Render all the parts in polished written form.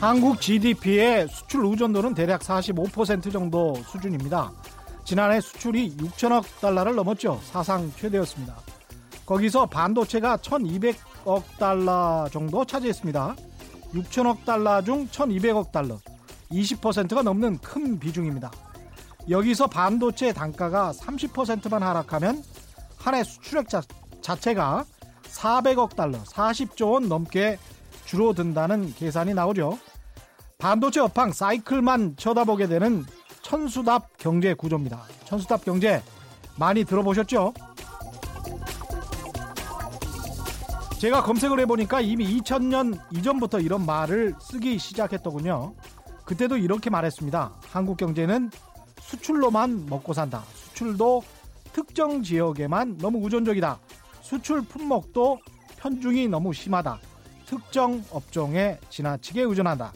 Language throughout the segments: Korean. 한국 GDP의 수출 의존도는 대략 45% 정도 수준입니다. 지난해 수출이 6천억 달러를 넘었죠. 사상 최대였습니다. 거기서 반도체가 1,200억 달러 정도 차지했습니다. 6천억 달러 중 1,200억 달러, 20%가 넘는 큰 비중입니다. 여기서 반도체 단가가 30%만 하락하면 한 해 수출액 자체가 400억 달러, 40조 원 넘게 줄어든다는 계산이 나오죠. 반도체 업황 사이클만 쳐다보게 되는 천수답 경제 구조입니다. 천수답 경제 많이 들어보셨죠? 제가 검색을 해보니까 이미 2000년 이전부터 이런 말을 쓰기 시작했더군요. 그때도 이렇게 말했습니다. 한국 경제는 수출로만 먹고 산다. 수출도 특정 지역에만 너무 의존적이다. 수출 품목도 편중이 너무 심하다. 특정 업종에 지나치게 의존한다.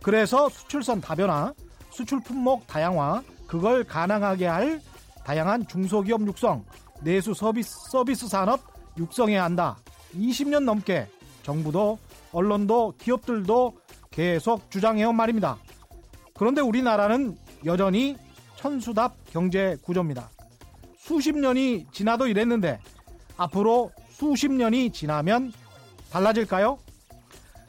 그래서 수출선 다변화, 수출 품목 다양화, 그걸 가능하게 할 다양한 중소기업 육성, 내수 서비스 산업 육성해야 한다. 20년 넘게 정부도 언론도 기업들도 계속 주장해온 말입니다. 그런데 우리나라는 여전히 천수답 경제 구조입니다. 수십 년이 지나도 이랬는데 앞으로 수십 년이 지나면 달라질까요?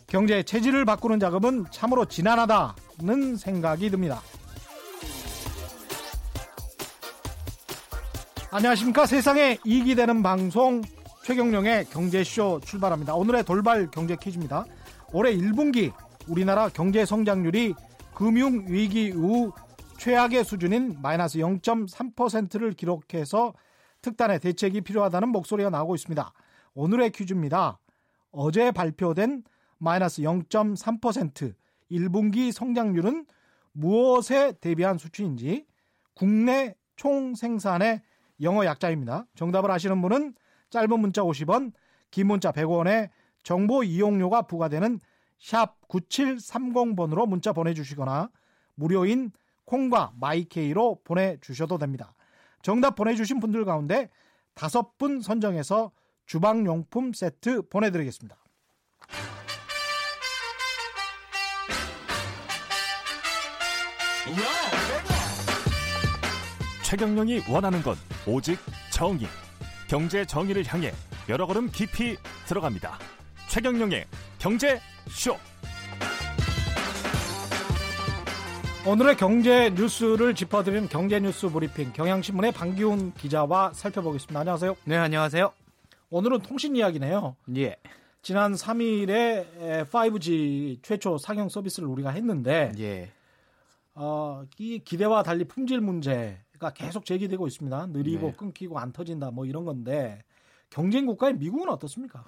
경제의 체질을 바꾸는 작업은 참으로 지난하다는 생각이 듭니다. 안녕하십니까? 세상에 이익이 되는 방송 최경영의 경제쇼 출발합니다. 오늘의 돌발 경제 퀴즈입니다. 올해 1분기 우리나라 경제 성장률이 금융위기 이후 최악의 수준인 마이너스 0.3%를 기록해서 특단의 대책이 필요하다는 목소리가 나오고 있습니다. 오늘의 퀴즈입니다. 어제 발표된 마이너스 0.3% 1분기 성장률은 무엇에 대비한 수치인지 국내 총생산의 영어 약자입니다. 정답을 아시는 분은 짧은 문자 50원, 긴 문자 100원에 정보 이용료가 부과되는 샵 9730번으로 문자 보내주시거나 무료인 콩과 마이케이로 보내주셔도 됩니다. 정답 보내주신 분들 가운데 5분 선정해서 주방용품 세트 보내드리겠습니다. 최경영이 원하는 건 오직 정의. 경제 정의를 향해 여러 걸음 깊이 들어갑니다. 최경영의 경제쇼. 오늘의 경제 뉴스를 짚어드리는 경제 뉴스 브리핑, 경향신문의 방기훈 기자와 살펴보겠습니다. 안녕하세요. 네, 안녕하세요. 오늘은 통신 이야기네요. 예. 지난 3일에 5G 최초 상용 서비스를 우리가 했는데, 예. 이 기대와 달리 품질 문제가 계속 제기되고 있습니다. 느리고 네. 끊기고 안 터진다, 뭐 이런 건데 경쟁 국가인 미국은 어떻습니까?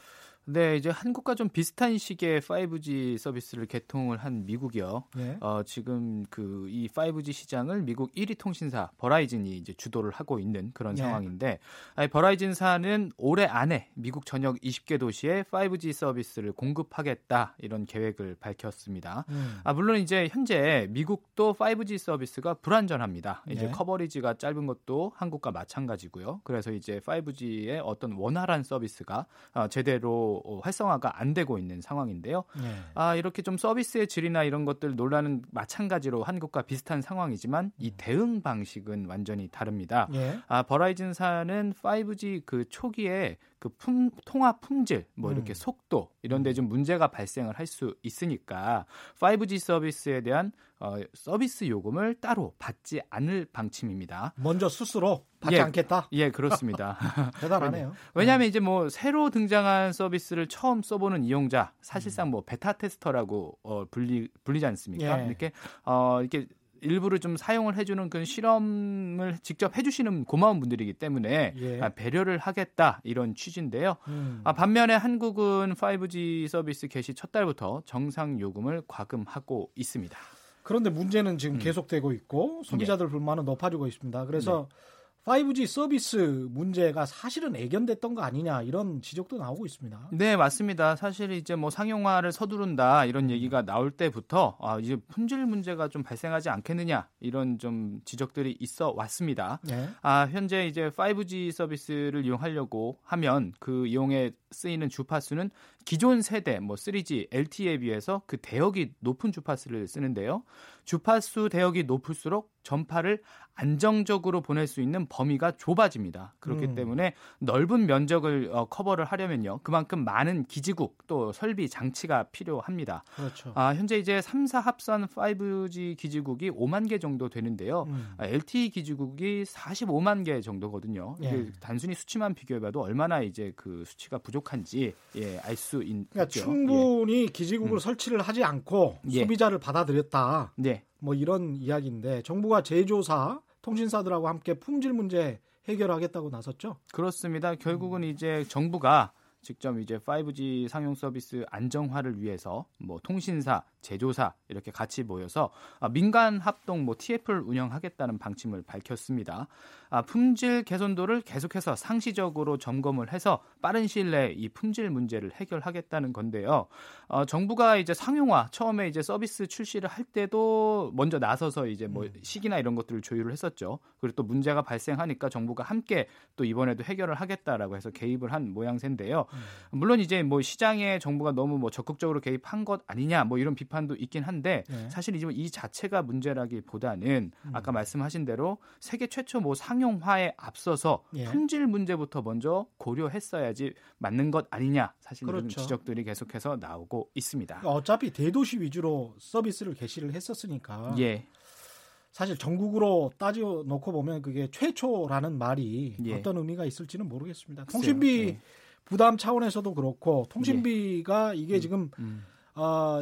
네, 이제 한국과 좀 비슷한 시기에 5G 서비스를 개통을 한 미국이요. 네. 지금 그 이 5G 시장을 미국 1위 통신사 버라이즌이 이제 주도를 하고 있는 그런 네. 상황인데, 버라이즌사는 올해 안에 미국 전역 20개 도시에 5G 서비스를 공급하겠다 이런 계획을 밝혔습니다. 물론 이제 현재 미국도 5G 서비스가 불완전합니다. 이제 네. 커버리지가 짧은 것도 한국과 마찬가지고요. 그래서 이제 5G의 어떤 원활한 서비스가 제대로 활성화가 안 되고 있는 상황인데요. 네. 이렇게 좀 서비스의 질이나 이런 것들 논란은 마찬가지로 한국과 비슷한 상황이지만 이 대응 방식은 완전히 다릅니다. 네. 버라이즌사는 5G 그 초기에 그 통화 품질, 뭐 이렇게 속도 이런 데 좀 문제가 발생을 할 수 있으니까 5G 서비스에 대한 서비스 요금을 따로 받지 않을 방침입니다. 먼저 스스로 받지 예, 않겠다? 예, 그렇습니다. 대단하네요. 왜냐하면 이제 뭐 새로 등장한 서비스를 처음 써보는 이용자, 사실상 뭐 베타 테스터라고 불리지 않습니까? 예. 이렇게 일부를 좀 사용을 해주는 그런 실험을 직접 해주시는 고마운 분들이기 때문에 예. 배려를 하겠다 이런 취지인데요. 반면에 한국은 5G 서비스 개시 첫 달부터 정상 요금을 과금하고 있습니다. 그런데 문제는 지금 계속되고 있고 소비자들 예. 불만은 높아지고 있습니다. 그래서 5G 서비스 문제가 사실은 애견됐던 거 아니냐 이런 지적도 나오고 있습니다. 네, 맞습니다. 사실 이제 뭐 상용화를 서두른다 이런 얘기가 나올 때부터 이제 품질 문제가 좀 발생하지 않겠느냐 이런 좀 지적들이 있어 왔습니다. 네. 현재 이제 5G 서비스를 이용하려고 하면 그 이용에 쓰이는 주파수는 기존 세대 뭐 3G, LTE에 비해서 그 대역이 높은 주파수를 쓰는데요. 주파수 대역이 높을수록 전파를 안정적으로 보낼 수 있는 범위가 좁아집니다. 그렇기 때문에 넓은 면적을 커버를 하려면요. 그만큼 많은 기지국 또 설비 장치가 필요합니다. 그렇죠. 현재 이제 3사 합산 5G 기지국이 5만 개 정도 되는데요. LTE 기지국이 45만 개 정도거든요. 예. 단순히 수치만 비교해봐도 얼마나 이제 그 수치가 부족한지 알 수 있죠. 그러니까 충분히 기지국을 설치를 하지 않고 소비자를 받아들였다. 네. 뭐 이런 이야기인데 정부가 제조사, 통신사들하고 함께 품질 문제 해결하겠다고 나섰죠? 그렇습니다. 결국은 이제 정부가 직접 이제 5G 상용 서비스 안정화를 위해서 뭐 통신사, 제조사 이렇게 같이 모여서 민간 합동 뭐 TF를 운영하겠다는 방침을 밝혔습니다. 품질 개선도를 계속해서 상시적으로 점검을 해서 빠른 시일 내에 이 품질 문제를 해결하겠다는 건데요. 정부가 이제 상용화 처음에 이제 서비스 출시를 할 때도 먼저 나서서 이제 뭐 시기나 이런 것들을 조율을 했었죠. 그리고 또 문제가 발생하니까 정부가 함께 또 이번에도 해결을 하겠다라고 해서 개입을 한 모양새인데요. 물론 이제 뭐 시장에 정부가 너무 뭐 적극적으로 개입한 것 아니냐 뭐 이런 비판도 있긴 한데 사실 이제 이 자체가 문제라기보다는 아까 말씀하신 대로 세계 최초 뭐 상용화에 앞서서 품질 문제부터 먼저 고려했어야지 맞는 것 아니냐 사실 그렇죠. 이런 지적들이 계속해서 나오고 있습니다. 어차피 대도시 위주로 서비스를 개시를 했었으니까 사실 전국으로 따져놓고 보면 그게 최초라는 말이 어떤 의미가 있을지는 모르겠습니다. 통신비 부담 차원에서도 그렇고 통신비가 이게 지금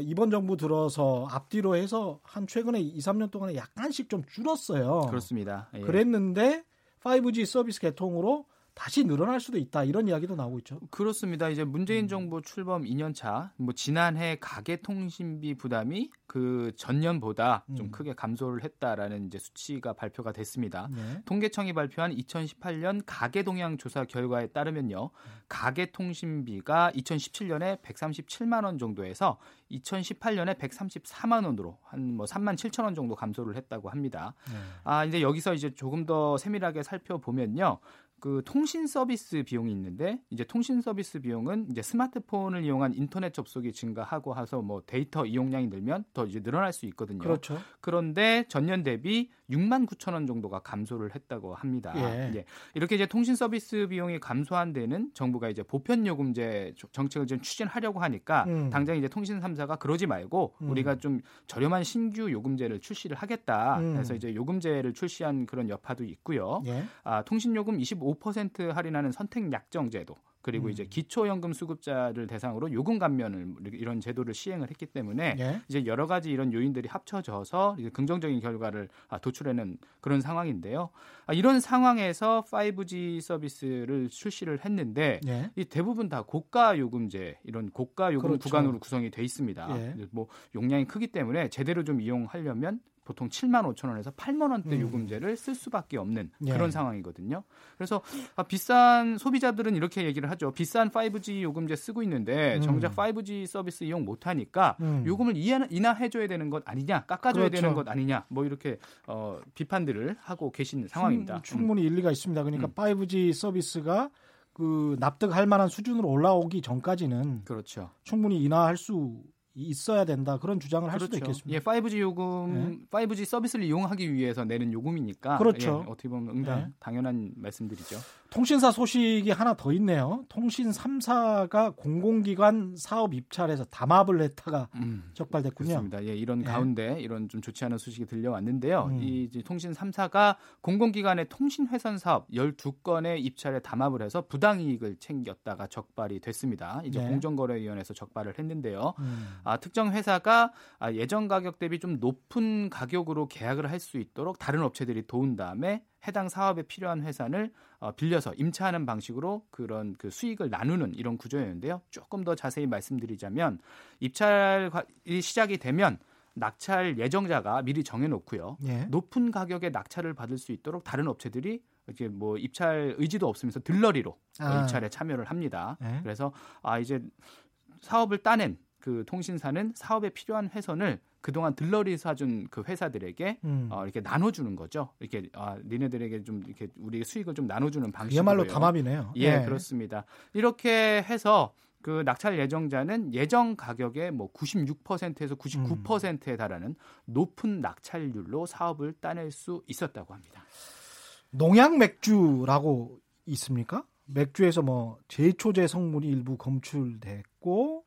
이번 정부 들어서 앞뒤로 해서 한 최근에 2, 3년 동안에 약간씩 좀 줄었어요. 그렇습니다. 예. 그랬는데 5G 서비스 개통으로 다시 늘어날 수도 있다 이런 이야기도 나오고 있죠. 그렇습니다. 이제 문재인 정부 출범 2년 차, 뭐 지난해 가계 통신비 부담이 그 전년보다 좀 크게 감소를 했다라는 이제 수치가 발표가 됐습니다. 네. 통계청이 발표한 2018년 가계 동향 조사 결과에 따르면요, 가계 통신비가 2017년에 137만 원 정도에서 2018년에 134만 원으로 한 뭐 3만 7천 원 정도 감소를 했다고 합니다. 네. 이제 여기서 이제 조금 더 세밀하게 살펴보면요. 그 통신 서비스 비용이 있는데 이제 통신 서비스 비용은 이제 스마트폰을 이용한 인터넷 접속이 증가하고 해서 뭐 데이터 이용량이 늘면 더 이제 늘어날 수 있거든요. 그렇죠. 그런데 전년 대비 6만 9천 원 정도가 감소를 했다고 합니다. 예. 이렇게 이제 통신 서비스 비용이 감소한 데는 정부가 이제 보편 요금제 정책을 좀 추진하려고 하니까 당장 이제 통신 3사가 그러지 말고 우리가 좀 저렴한 신규 요금제를 출시를 하겠다. 해서 이제 요금제를 출시한 그런 여파도 있고요. 통신 요금 25% 할인하는 선택 약정 제도 그리고 이제 기초연금 수급자를 대상으로 요금 감면을 이런 제도를 시행을 했기 때문에 이제 여러 가지 이런 요인들이 합쳐져서 이제 긍정적인 결과를 도출하는 그런 상황인데요. 이런 상황에서 5G 서비스를 출시를 했는데 이 대부분 다 고가 요금제 이런 고가 요금 그렇죠. 구간으로 구성이 돼 있습니다. 뭐 용량이 크기 때문에 제대로 좀 이용하려면 보통 7만 5천 원에서 8만 원대 요금제를 쓸 수밖에 없는 그런 상황이거든요. 그래서 비싼 소비자들은 이렇게 얘기를 하죠. 비싼 5G 요금제 쓰고 있는데 정작 5G 서비스 이용 못하니까 요금을 인하해줘야 되는 것 아니냐, 깎아줘야 되는 것 아니냐 뭐 이렇게 비판들을 하고 계시는 상황입니다. 충분히 일리가 있습니다. 그러니까 5G 서비스가 그 납득할 만한 수준으로 올라오기 전까지는 충분히 인하할 수 있어야 된다. 그런 주장을 할 수도 있겠습니다. 5G 요금, 5G 서비스를 이용하기 위해서 내는 요금이니까 어떻게 보면 당연한 말씀들이죠. 통신사 소식이 하나 더 있네요. 통신 3사가 공공기관 사업 입찰에서 담합을 했다가 적발됐군요. 그렇습니다. 이런 가운데 이런 좀 좋지 않은 소식이 들려왔는데요. 이 통신 3사가 공공기관의 통신회선 사업 12건의 입찰에 담합을 해서 부당이익을 챙겼다가 적발이 됐습니다. 이제 공정거래위원회에서 적발을 했는데요. 특정 회사가 예전 가격 대비 좀 높은 가격으로 계약을 할 수 있도록 다른 업체들이 도운 다음에 해당 사업에 필요한 회사를 빌려서 임차하는 방식으로 그런 그 수익을 나누는 이런 구조였는데요. 조금 더 자세히 말씀드리자면 입찰이 시작이 되면 낙찰 예정자가 미리 정해놓고요. 높은 가격에 낙찰을 받을 수 있도록 다른 업체들이 이렇게 뭐 입찰 의지도 없으면서 들러리로 입찰에 참여를 합니다. 네. 그래서 이제 사업을 따낸 그 통신사는 사업에 필요한 회선을 그동안 들러리 사준 그 회사들에게 이렇게 나눠주는 거죠. 이렇게 니네들에게 좀 이렇게 우리 수익을 좀 나눠주는 방식으로요. 그야말로 담합이네요. 예, 네. 그렇습니다. 이렇게 해서 그 낙찰 예정자는 예정 가격의 뭐 96%에서 99%에 달하는 높은 낙찰률로 사업을 따낼 수 있었다고 합니다. 농약 맥주라고 있습니까? 맥주에서 뭐 제초제 성분이 일부 검출됐고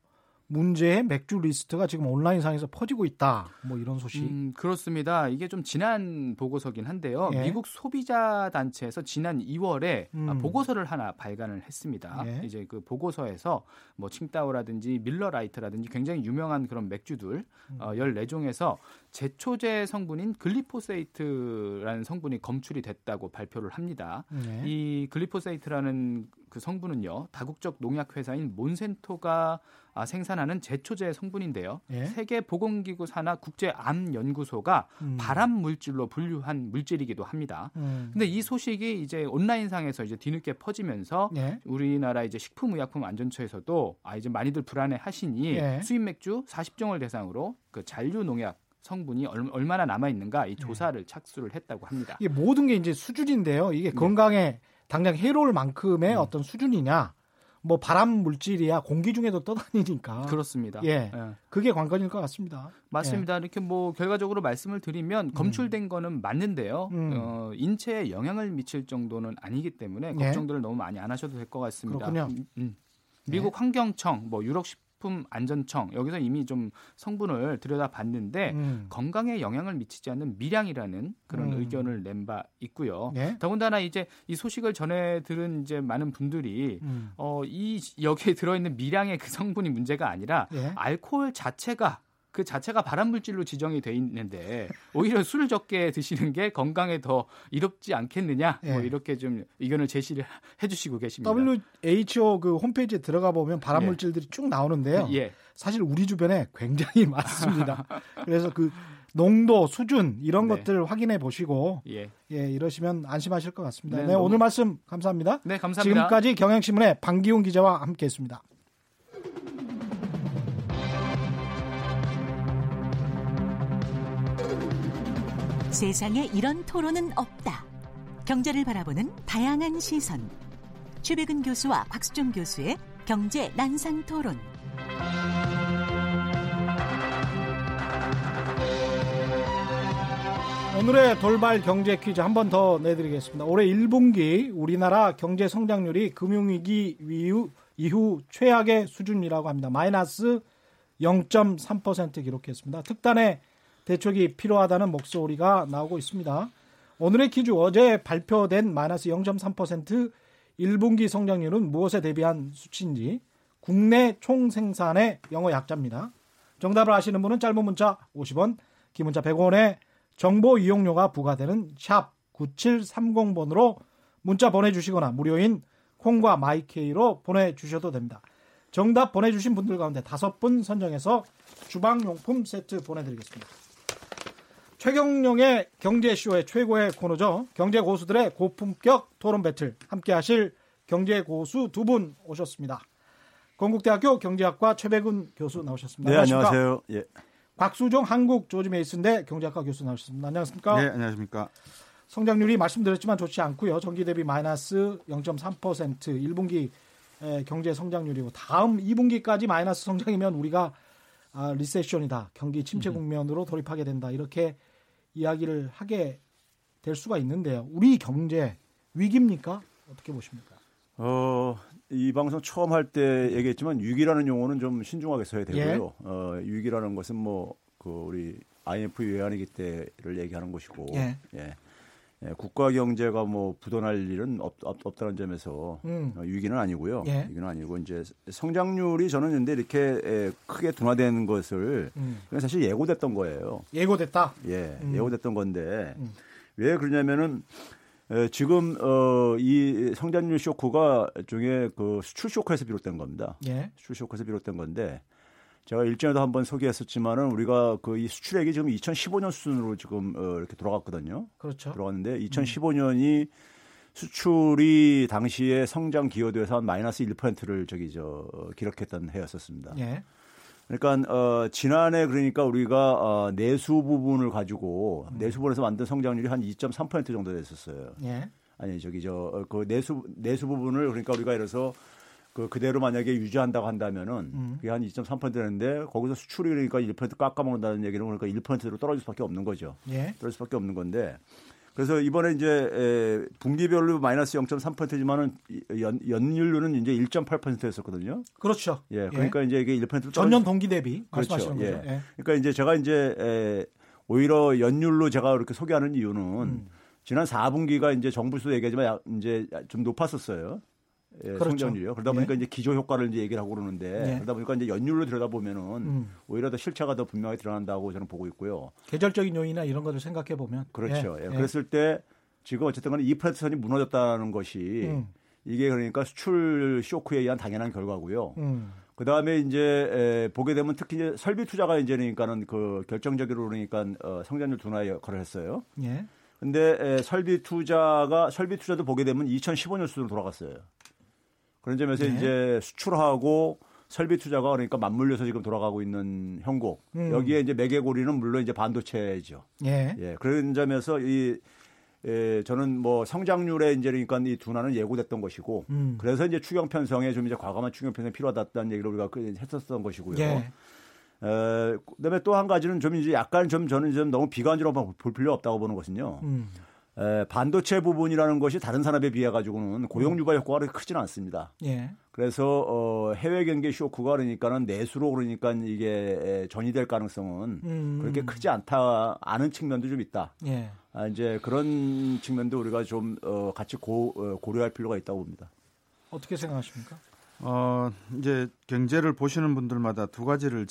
문제의 맥주 리스트가 지금 온라인상에서 퍼지고 있다. 뭐 이런 소식. 그렇습니다. 이게 좀 지난 보고서긴 한데요. 예. 미국 소비자 단체에서 지난 2월에 보고서를 하나 발간을 했습니다. 예. 이제 그 보고서에서 뭐 칭다오라든지 밀러라이트라든지 굉장히 유명한 그런 맥주들 14종에서 제초제 성분인 글리포세이트라는 성분이 검출이 됐다고 발표를 합니다. 예. 이 글리포세이트라는 그 성분은요, 다국적 농약 회사인 몬센토가 생산하는 제초제 성분인데요. 예? 세계 보건기구 산하 국제 암 연구소가 발암 물질로 분류한 물질이기도 합니다. 근데 이 소식이 이제 온라인상에서 이제 뒤늦게 퍼지면서 예? 우리나라 이제 식품의약품안전처에서도 이제 많이들 불안해하시니 예? 수입 맥주 40종을 대상으로 그 잔류 농약 성분이 얼마나 남아 있는가 이 조사를 착수를 했다고 합니다. 이게 모든 게 이제 수준인데요. 이게 건강에 당장 해로울 만큼의 어떤 수준이냐, 뭐 발암 물질이야 공기 중에도 떠다니니까. 그렇습니다. 예, 예. 그게 관건일 것 같습니다. 맞습니다. 예. 이렇게 뭐 결과적으로 말씀을 드리면 검출된 거는 맞는데요. 인체에 영향을 미칠 정도는 아니기 때문에 걱정들을 너무 많이 안 하셔도 될 것 같습니다. 그렇군요. 미국 환경청, 뭐 유럽 식품안전청 여기서 이미 좀 성분을 들여다봤는데 건강에 영향을 미치지 않는 미량이라는 그런 의견을 낸 바 있고요. 네? 더군다나 이제 이 소식을 전해 들은 이제 많은 분들이 이 여기에 들어있는 미량의 그 성분이 문제가 아니라 알코올 자체가 그 자체가 발암물질로 지정이 돼 있는데 오히려 술을 적게 드시는 게 건강에 더 이롭지 않겠느냐 뭐 이렇게 좀 의견을 제시를 해주시고 계십니다. WHO 그 홈페이지에 들어가 보면 발암물질들이 쭉 나오는데요. 예. 사실 우리 주변에 굉장히 많습니다. 그래서 그 농도, 수준 이런 것들 확인해 보시고 이러시면 안심하실 것 같습니다. 네, 오늘 말씀 감사합니다. 네, 감사합니다. 지금까지 경향신문의 방기훈 기자와 함께했습니다. 세상에 이런 토론은 없다. 경제를 바라보는 다양한 시선. 최배근 교수와 곽수종 교수의 경제 난상 토론. 오늘의 돌발 경제 퀴즈 한 번 더 내드리겠습니다. 올해 1분기 우리나라 경제 성장률이 금융위기 이후 최악의 수준이라고 합니다. 마이너스 0.3% 기록했습니다. 특단의 대책이 필요하다는 목소리가 나오고 있습니다. 오늘의 퀴즈, 어제 발표된 마이너스 0.3% 1분기 성장률은 무엇에 대비한 수치인지, 국내 총생산의 영어 약자입니다. 정답을 아시는 분은 짧은 문자 50원, 긴 문자 100원에 정보 이용료가 부과되는 샵 9730번으로 문자 보내주시거나 무료인 콩과 마이케이로 보내주셔도 됩니다. 정답 보내주신 분들 가운데 5분 선정해서 주방용품 세트 보내드리겠습니다. 최경영의 경제쇼의 최고의 코너죠. 경제고수들의 고품격 토론 배틀. 함께하실 경제고수 두 분 오셨습니다. 건국대학교 경제학과 최배근 교수 나오셨습니다. 네, 안녕하십니까? 안녕하세요. 예. 곽수종 한국조지메이슨대 경제학과 교수 나오셨습니다. 안녕하십니까? 네, 안녕하십니까? 성장률이 말씀드렸지만 좋지 않고요. 전기 대비 마이너스 0.3% 1분기 경제 성장률이고, 다음 2분기까지 마이너스 성장이면 우리가 리세션이다, 경기 침체 국면으로 돌입하게 된다, 이렇게 이야기를 하게 될 수가 있는데요. 우리 경제 위기입니까? 어떻게 보십니까? 이 방송 처음 할 때 얘기했지만 위기라는 용어는 좀 신중하게 써야 되고요. 예. 위기라는 것은 뭐 그 우리 IMF 외환위기 때를 얘기하는 것이고, 국가 경제가 뭐 부도날 일은 없다는 점에서 위기는 아니고요. 위기는 아니고, 이제 성장률이 저는 근데 이렇게 크게 둔화된 것을 그건 사실 예고됐던 거예요. 예고됐다. 예, 예고됐던 건데 왜 그러냐면은 지금 이 성장률 쇼크가 일종의 그 수출 쇼크에서 비롯된 겁니다. 예. 수출 쇼크에서 비롯된 건데. 제가 일전에도 한번 소개했었지만은 우리가 그 이 수출액이 지금 2015년 수준으로 지금 이렇게 돌아갔거든요. 그렇죠. 돌아갔는데 2015년이 수출이 당시에 성장 기여도에서 한 마이너스 1%를 기록했던 해였었습니다. 예. 그러니까 지난해 그러니까 우리가 내수 부분을 가지고 내수 부분에서 만든 성장률이 한 2.3% 정도 됐었어요. 예. 아니 그 내수 부분을 그러니까 우리가 이래서 그대로 만약에 유지한다고 한다면은 그게 한 2.3%인데 거기서 수출이 그러니까 1% 깎아먹는다는 얘기는 그러니까 1%로 떨어질 수밖에 없는 거죠. 예. 떨어질 수밖에 없는 건데. 그래서 이번에 이제 분기별로 마이너스 0.3%지만은 연율로는 이제 1.8%였었거든요. 그렇죠. 예. 그러니까 예. 이제 이게 1% 전년 동기 대비 말씀하시는 그렇죠. 거죠. 예. 예. 그러니까 이제 제가 이제 오히려 연율로 제가 이렇게 소개하는 이유는 지난 4분기가 이제 정부수도 얘기하지만 이제 좀 높았었어요. 예, 그렇죠. 성장률이요. 그러다 보니까 예. 이제 기조 효과를 이제 얘기를 하고 그러는데 예. 그러다 보니까 이제 연율로 들여다보면은 오히려 더 실체가 더 분명하게 드러난다고 저는 보고 있고요. 계절적인 요인이나 이런 것을 생각해 보면 그렇죠. 예. 예. 그랬을 때 지금 어쨌든 간에 2% 선이 무너졌다는 것이 이게 그러니까 수출 쇼크에 의한 당연한 결과고요. 그다음에 이제 보게 되면 특히 이제 설비 투자가 이제 그러니까는 그 결정적으로 그러니까 성장률 둔화의 역할을 했어요. 예. 근데 설비 투자도 보게 되면 2015년 수준으로 돌아갔어요. 그런 점에서 네. 이제 수출하고 설비 투자가 그러니까 맞물려서 지금 돌아가고 있는 형국. 여기에 이제 매개고리는 물론 이제 반도체죠. 예. 예. 그런 점에서 저는 뭐 성장률에 이제 그러니까 이 둔화는 예고됐던 것이고, 그래서 이제 추경 편성에 좀 이제 과감한 추경 편성이 필요하다는 얘기를 우리가 했었던 것이고요. 예. 그다음에 또 한 가지는 좀 이제 약간 좀 저는 좀 너무 비관적으로 볼 필요 없다고 보는 것은요. 반도체 부분이라는 것이 다른 산업에 비해 가지고는 고용 유발 효과가 그렇게 크지는 않습니다. 예. 그래서 해외 경기 쇼크가 그러니까는 내수로 그러니까 이게 전이될 가능성은 그렇게 크지 않은 측면도 좀 있다. 예. 이제 그런 측면도 우리가 좀 같이 고려할 필요가 있다고 봅니다. 어떻게 생각하십니까? 이제 경제를 보시는 분들마다 두 가지를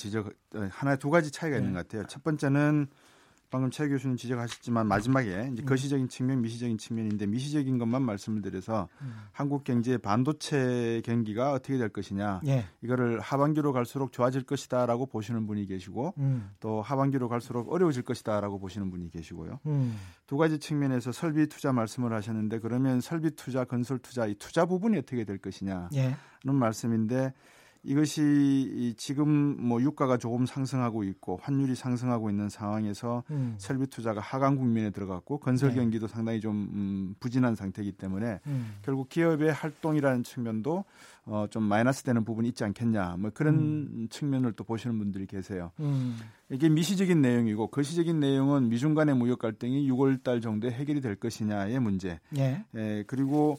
두 가지 차이가 있는 것 같아요. 첫 번째는 방금 최 교수님 지적하셨지만 마지막에 이제 거시적인 측면, 미시적인 측면인데 미시적인 것만 말씀을 드려서 한국 경제의 반도체 경기가 어떻게 될 것이냐 이거를 하반기로 갈수록 좋아질 것이다라고 보시는 분이 계시고 또 하반기로 갈수록 어려워질 것이다라고 보시는 분이 계시고요. 두 가지 측면에서 설비 투자 말씀을 하셨는데 그러면 설비 투자, 건설 투자 이 투자 부분이 어떻게 될 것이냐는 말씀인데 이것이 지금 뭐 유가가 조금 상승하고 있고 환율이 상승하고 있는 상황에서 설비 투자가 하강 국면에 들어갔고 건설 경기도 상당히 좀 부진한 상태이기 때문에 결국 기업의 활동이라는 측면도 좀 마이너스 되는 부분이 있지 않겠냐 뭐 그런 측면을 또 보시는 분들이 계세요. 이게 미시적인 내용이고 거시적인 내용은 미중 간의 무역 갈등이 6월 달 정도에 해결이 될 것이냐의 문제. 예. 예, 그리고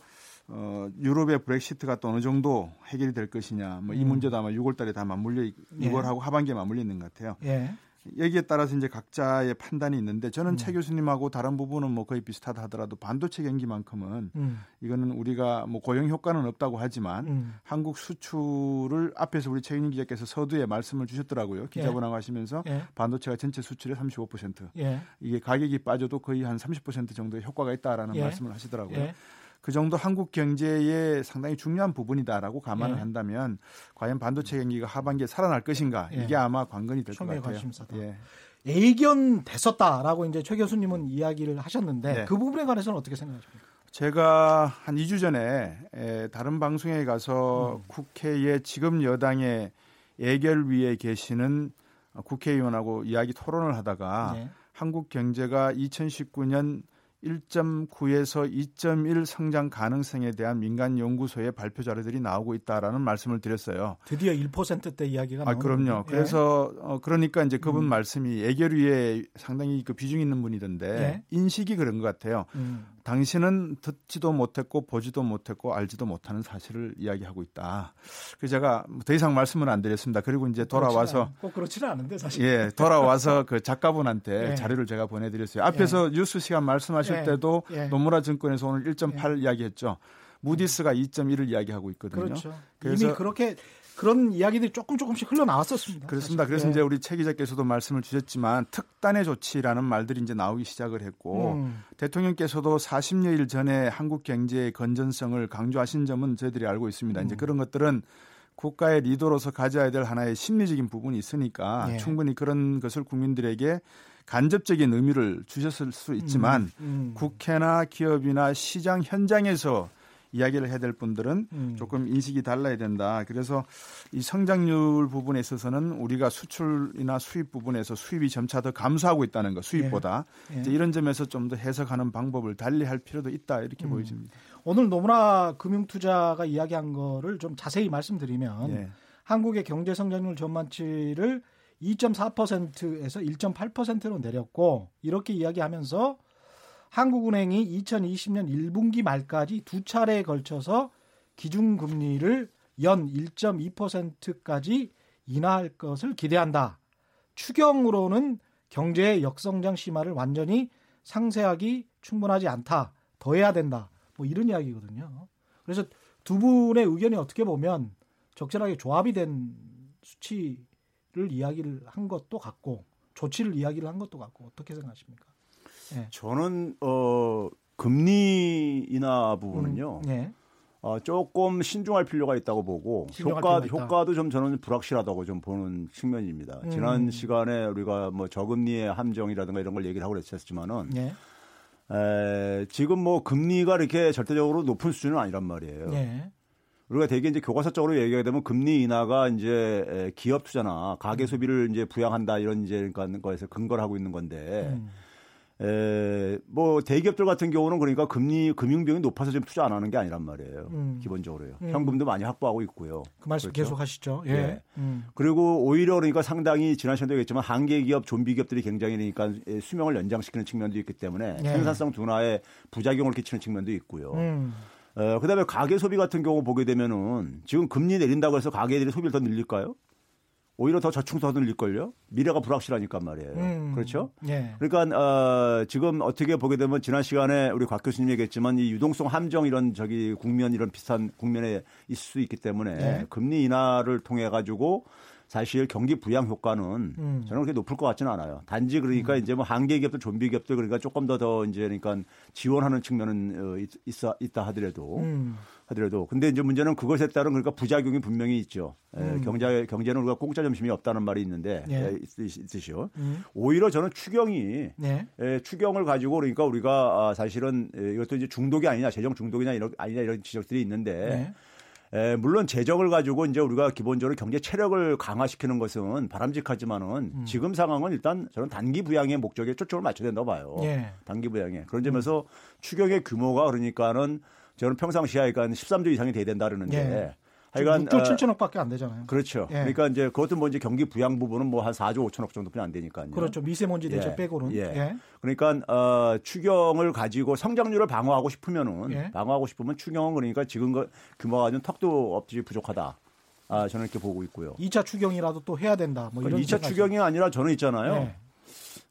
유럽의 브렉시트가 또 어느 정도 해결이 될 것이냐, 뭐 이 문제도 아마 6월 달에 다 맞물려, 6월하고 하반기에 맞물려 있는 것 같아요. 예. 여기에 따라서 이제 각자의 판단이 있는데 저는 최 교수님하고 다른 부분은 뭐 거의 비슷하다 하더라도 반도체 경기만큼은 이거는 우리가 뭐 고용 효과는 없다고 하지만 한국 수출을 앞에서 우리 최경영 기자께서 서두에 말씀을 주셨더라고요. 기자분하고 하시면서 반도체가 전체 수출의 35% 이게 가격이 빠져도 거의 한 30% 정도의 효과가 있다라는 말씀을 하시더라고요. 그 정도 한국 경제의 상당히 중요한 부분이다라고 감안을 한다면 과연 반도체 경기가 하반기에 살아날 것인가 이게 아마 관건이 될 것 같아요. 관심사다. 예. 예견됐었다라고 이제 최 교수님은 이야기를 하셨는데 그 부분에 관해서는 어떻게 생각하십니까? 제가 한 2주 전에 다른 방송에 가서 국회에 지금 여당의 예결 위에 계시는 국회의원하고 이야기 토론을 하다가 한국 경제가 2019년 1.9에서 2.1 성장 가능성에 대한 민간 연구소의 발표 자료들이 나오고 있다라는 말씀을 드렸어요. 드디어 1%대 이야기가 나오네요. 그럼요. 그래서 그러니까 이제 그분 말씀이 예결위에 상당히 그 비중 있는 분이던데 인식이 그런 것 같아요. 당신은 듣지도 못했고 보지도 못했고 알지도 못하는 사실을 이야기하고 있다. 그래서 제가 더 이상 말씀은 안 드렸습니다. 그리고 이제 돌아와서 꼭 그렇지는 않은데 사실. 예, 돌아와서 그 작가분한테 자료를 제가 보내드렸어요. 앞에서 뉴스 시간 말씀하실 때도 노무라 증권에서 오늘 1.8 이야기했죠. 무디스가 2.1을 이야기하고 있거든요. 그렇죠. 그래서 이미 그렇게 그런 이야기들이 조금씩 흘러나왔었습니다. 그렇습니다. 사실. 그래서 이제 우리 최 기자께서도 말씀을 주셨지만 특단의 조치라는 말들이 이제 나오기 시작을 했고 대통령께서도 40여일 전에 한국 경제의 건전성을 강조하신 점은 저희들이 알고 있습니다. 이제 그런 것들은 국가의 리더로서 가져야 될 하나의 심리적인 부분이 있으니까 충분히 그런 것을 국민들에게 간접적인 의미를 주셨을 수 있지만 국회나 기업이나 시장 현장에서 이야기를 해야 될 분들은 조금 인식이 달라야 된다. 그래서 이 성장률 부분에 있어서는 우리가 수출이나 수입 부분에서 수입이 점차 더 감소하고 있다는 것, 수입보다. 예. 예. 이제 이런 점에서 좀 더 해석하는 방법을 달리할 필요도 있다 이렇게 보여집니다. 오늘 노무라 금융투자가 이야기한 거를 좀 자세히 말씀드리면 예. 한국의 경제성장률 전망치를 2.4%에서 1.8%로 내렸고 이렇게 이야기하면서 한국은행이 2020년 1분기 말까지 두 차례에 걸쳐서 기준금리를 연 1.2%까지 인하할 것을 기대한다. 추경으로는 경제의 역성장 심화를 완전히 상쇄하기 충분하지 않다. 더 해야 된다. 뭐 이런 이야기거든요. 그래서 두 분의 의견이 어떻게 보면 적절하게 조합이 된 수치를 이야기를 한 것도 같고 조치를 이야기를 한 것도 같고 어떻게 생각하십니까? 네. 저는 금리 인하 부분은요 네. 조금 신중할 필요가 있다고 보고 효과도 좀 저는 불확실하다고 좀 보는 측면입니다. 지난 시간에 우리가 뭐 저금리의 함정이라든가 이런 걸 얘기를 하고 그랬었지만은 네. 지금 뭐 금리가 이렇게 절대적으로 높은 수준은 아니란 말이에요. 네. 우리가 되게 이제 교과서적으로 얘기하게 되면 금리 인하가 이제 기업 투자나 가계 소비를 이제 부양한다 이런 이제 그런 거에서 근거를 하고 있는 건데. 뭐 대기업들 같은 경우는 그러니까 금융 비용이 높아서 지금 투자 안 하는 게 아니란 말이에요. 기본적으로요. 현금도 많이 확보하고 있고요. 그 말씀 그렇죠? 계속 하시죠. 예. 예. 그리고 오히려 그러니까 상당히 지난 시간도 얘기했지만 한계 기업, 좀비 기업들이 굉장히 그러니까 수명을 연장시키는 측면도 있기 때문에 예. 생산성 둔화에 부작용을 끼치는 측면도 있고요. 그다음에 가계 소비 같은 경우 보게 되면은 지금 금리 내린다고 해서 가계들이 소비를 더 늘릴까요? 오히려 더 저축도 늘릴걸요. 미래가 불확실하니까 말이에요. 그렇죠? 예. 그러니까 지금 어떻게 보게 되면 지난 시간에 우리 곽 교수님 얘기했지만 이 유동성 함정 이런 저기 국면 이런 비슷한 국면에 있을 수 있기 때문에 예. 금리 인하를 통해 가지고 사실 경기 부양 효과는 저는 그렇게 높을 것 같지는 않아요. 단지 그러니까 이제 뭐 한계 기업들, 좀비 기업들 그러니까 조금 더 이제 그러니까 지원하는 측면은 있다 하더라도. 근데 이제 문제는 그것에 따른 그러니까 부작용이 분명히 있죠. 경제는 우리가 공짜 점심이 없다는 말이 있는데 예. 있으시오. 오히려 저는 추경이 예. 추경을 가지고 그러니까 우리가 사실은 이것도 이제 중독이 아니냐, 재정 중독이냐 이런 지적들이 있는데. 예. 물론 재정을 가지고 이제 우리가 기본적으로 경제 체력을 강화시키는 것은 바람직하지만은 지금 상황은 일단 저는 단기 부양의 목적에 초점을 맞춰야 된다고 봐요. 예. 단기 부양에. 그런 점에서 추경의 규모가 그러니까는 저는 평상시에 하여간 13조 이상이 돼야 된다 그러는데 예. 하여간 6조 7천억밖에 안 되잖아요. 그렇죠. 예. 그러니까 이제 그것도 뭐 이제 경기 부양 부분은 뭐 한 4조 5천억 정도뿐이 안 되니까요. 그렇죠. 미세먼지 대책 예. 빼고는. 예. 예. 그러니까 추경을 가지고 성장률을 방어하고 싶으면 추경은 그러니까 지금 규모가 좀 턱도 없이 부족하다. 저는 이렇게 보고 있고요. 2차 추경이라도 또 해야 된다. 뭐 이런 2차 추경이 아니라 저는 있잖아요. 예.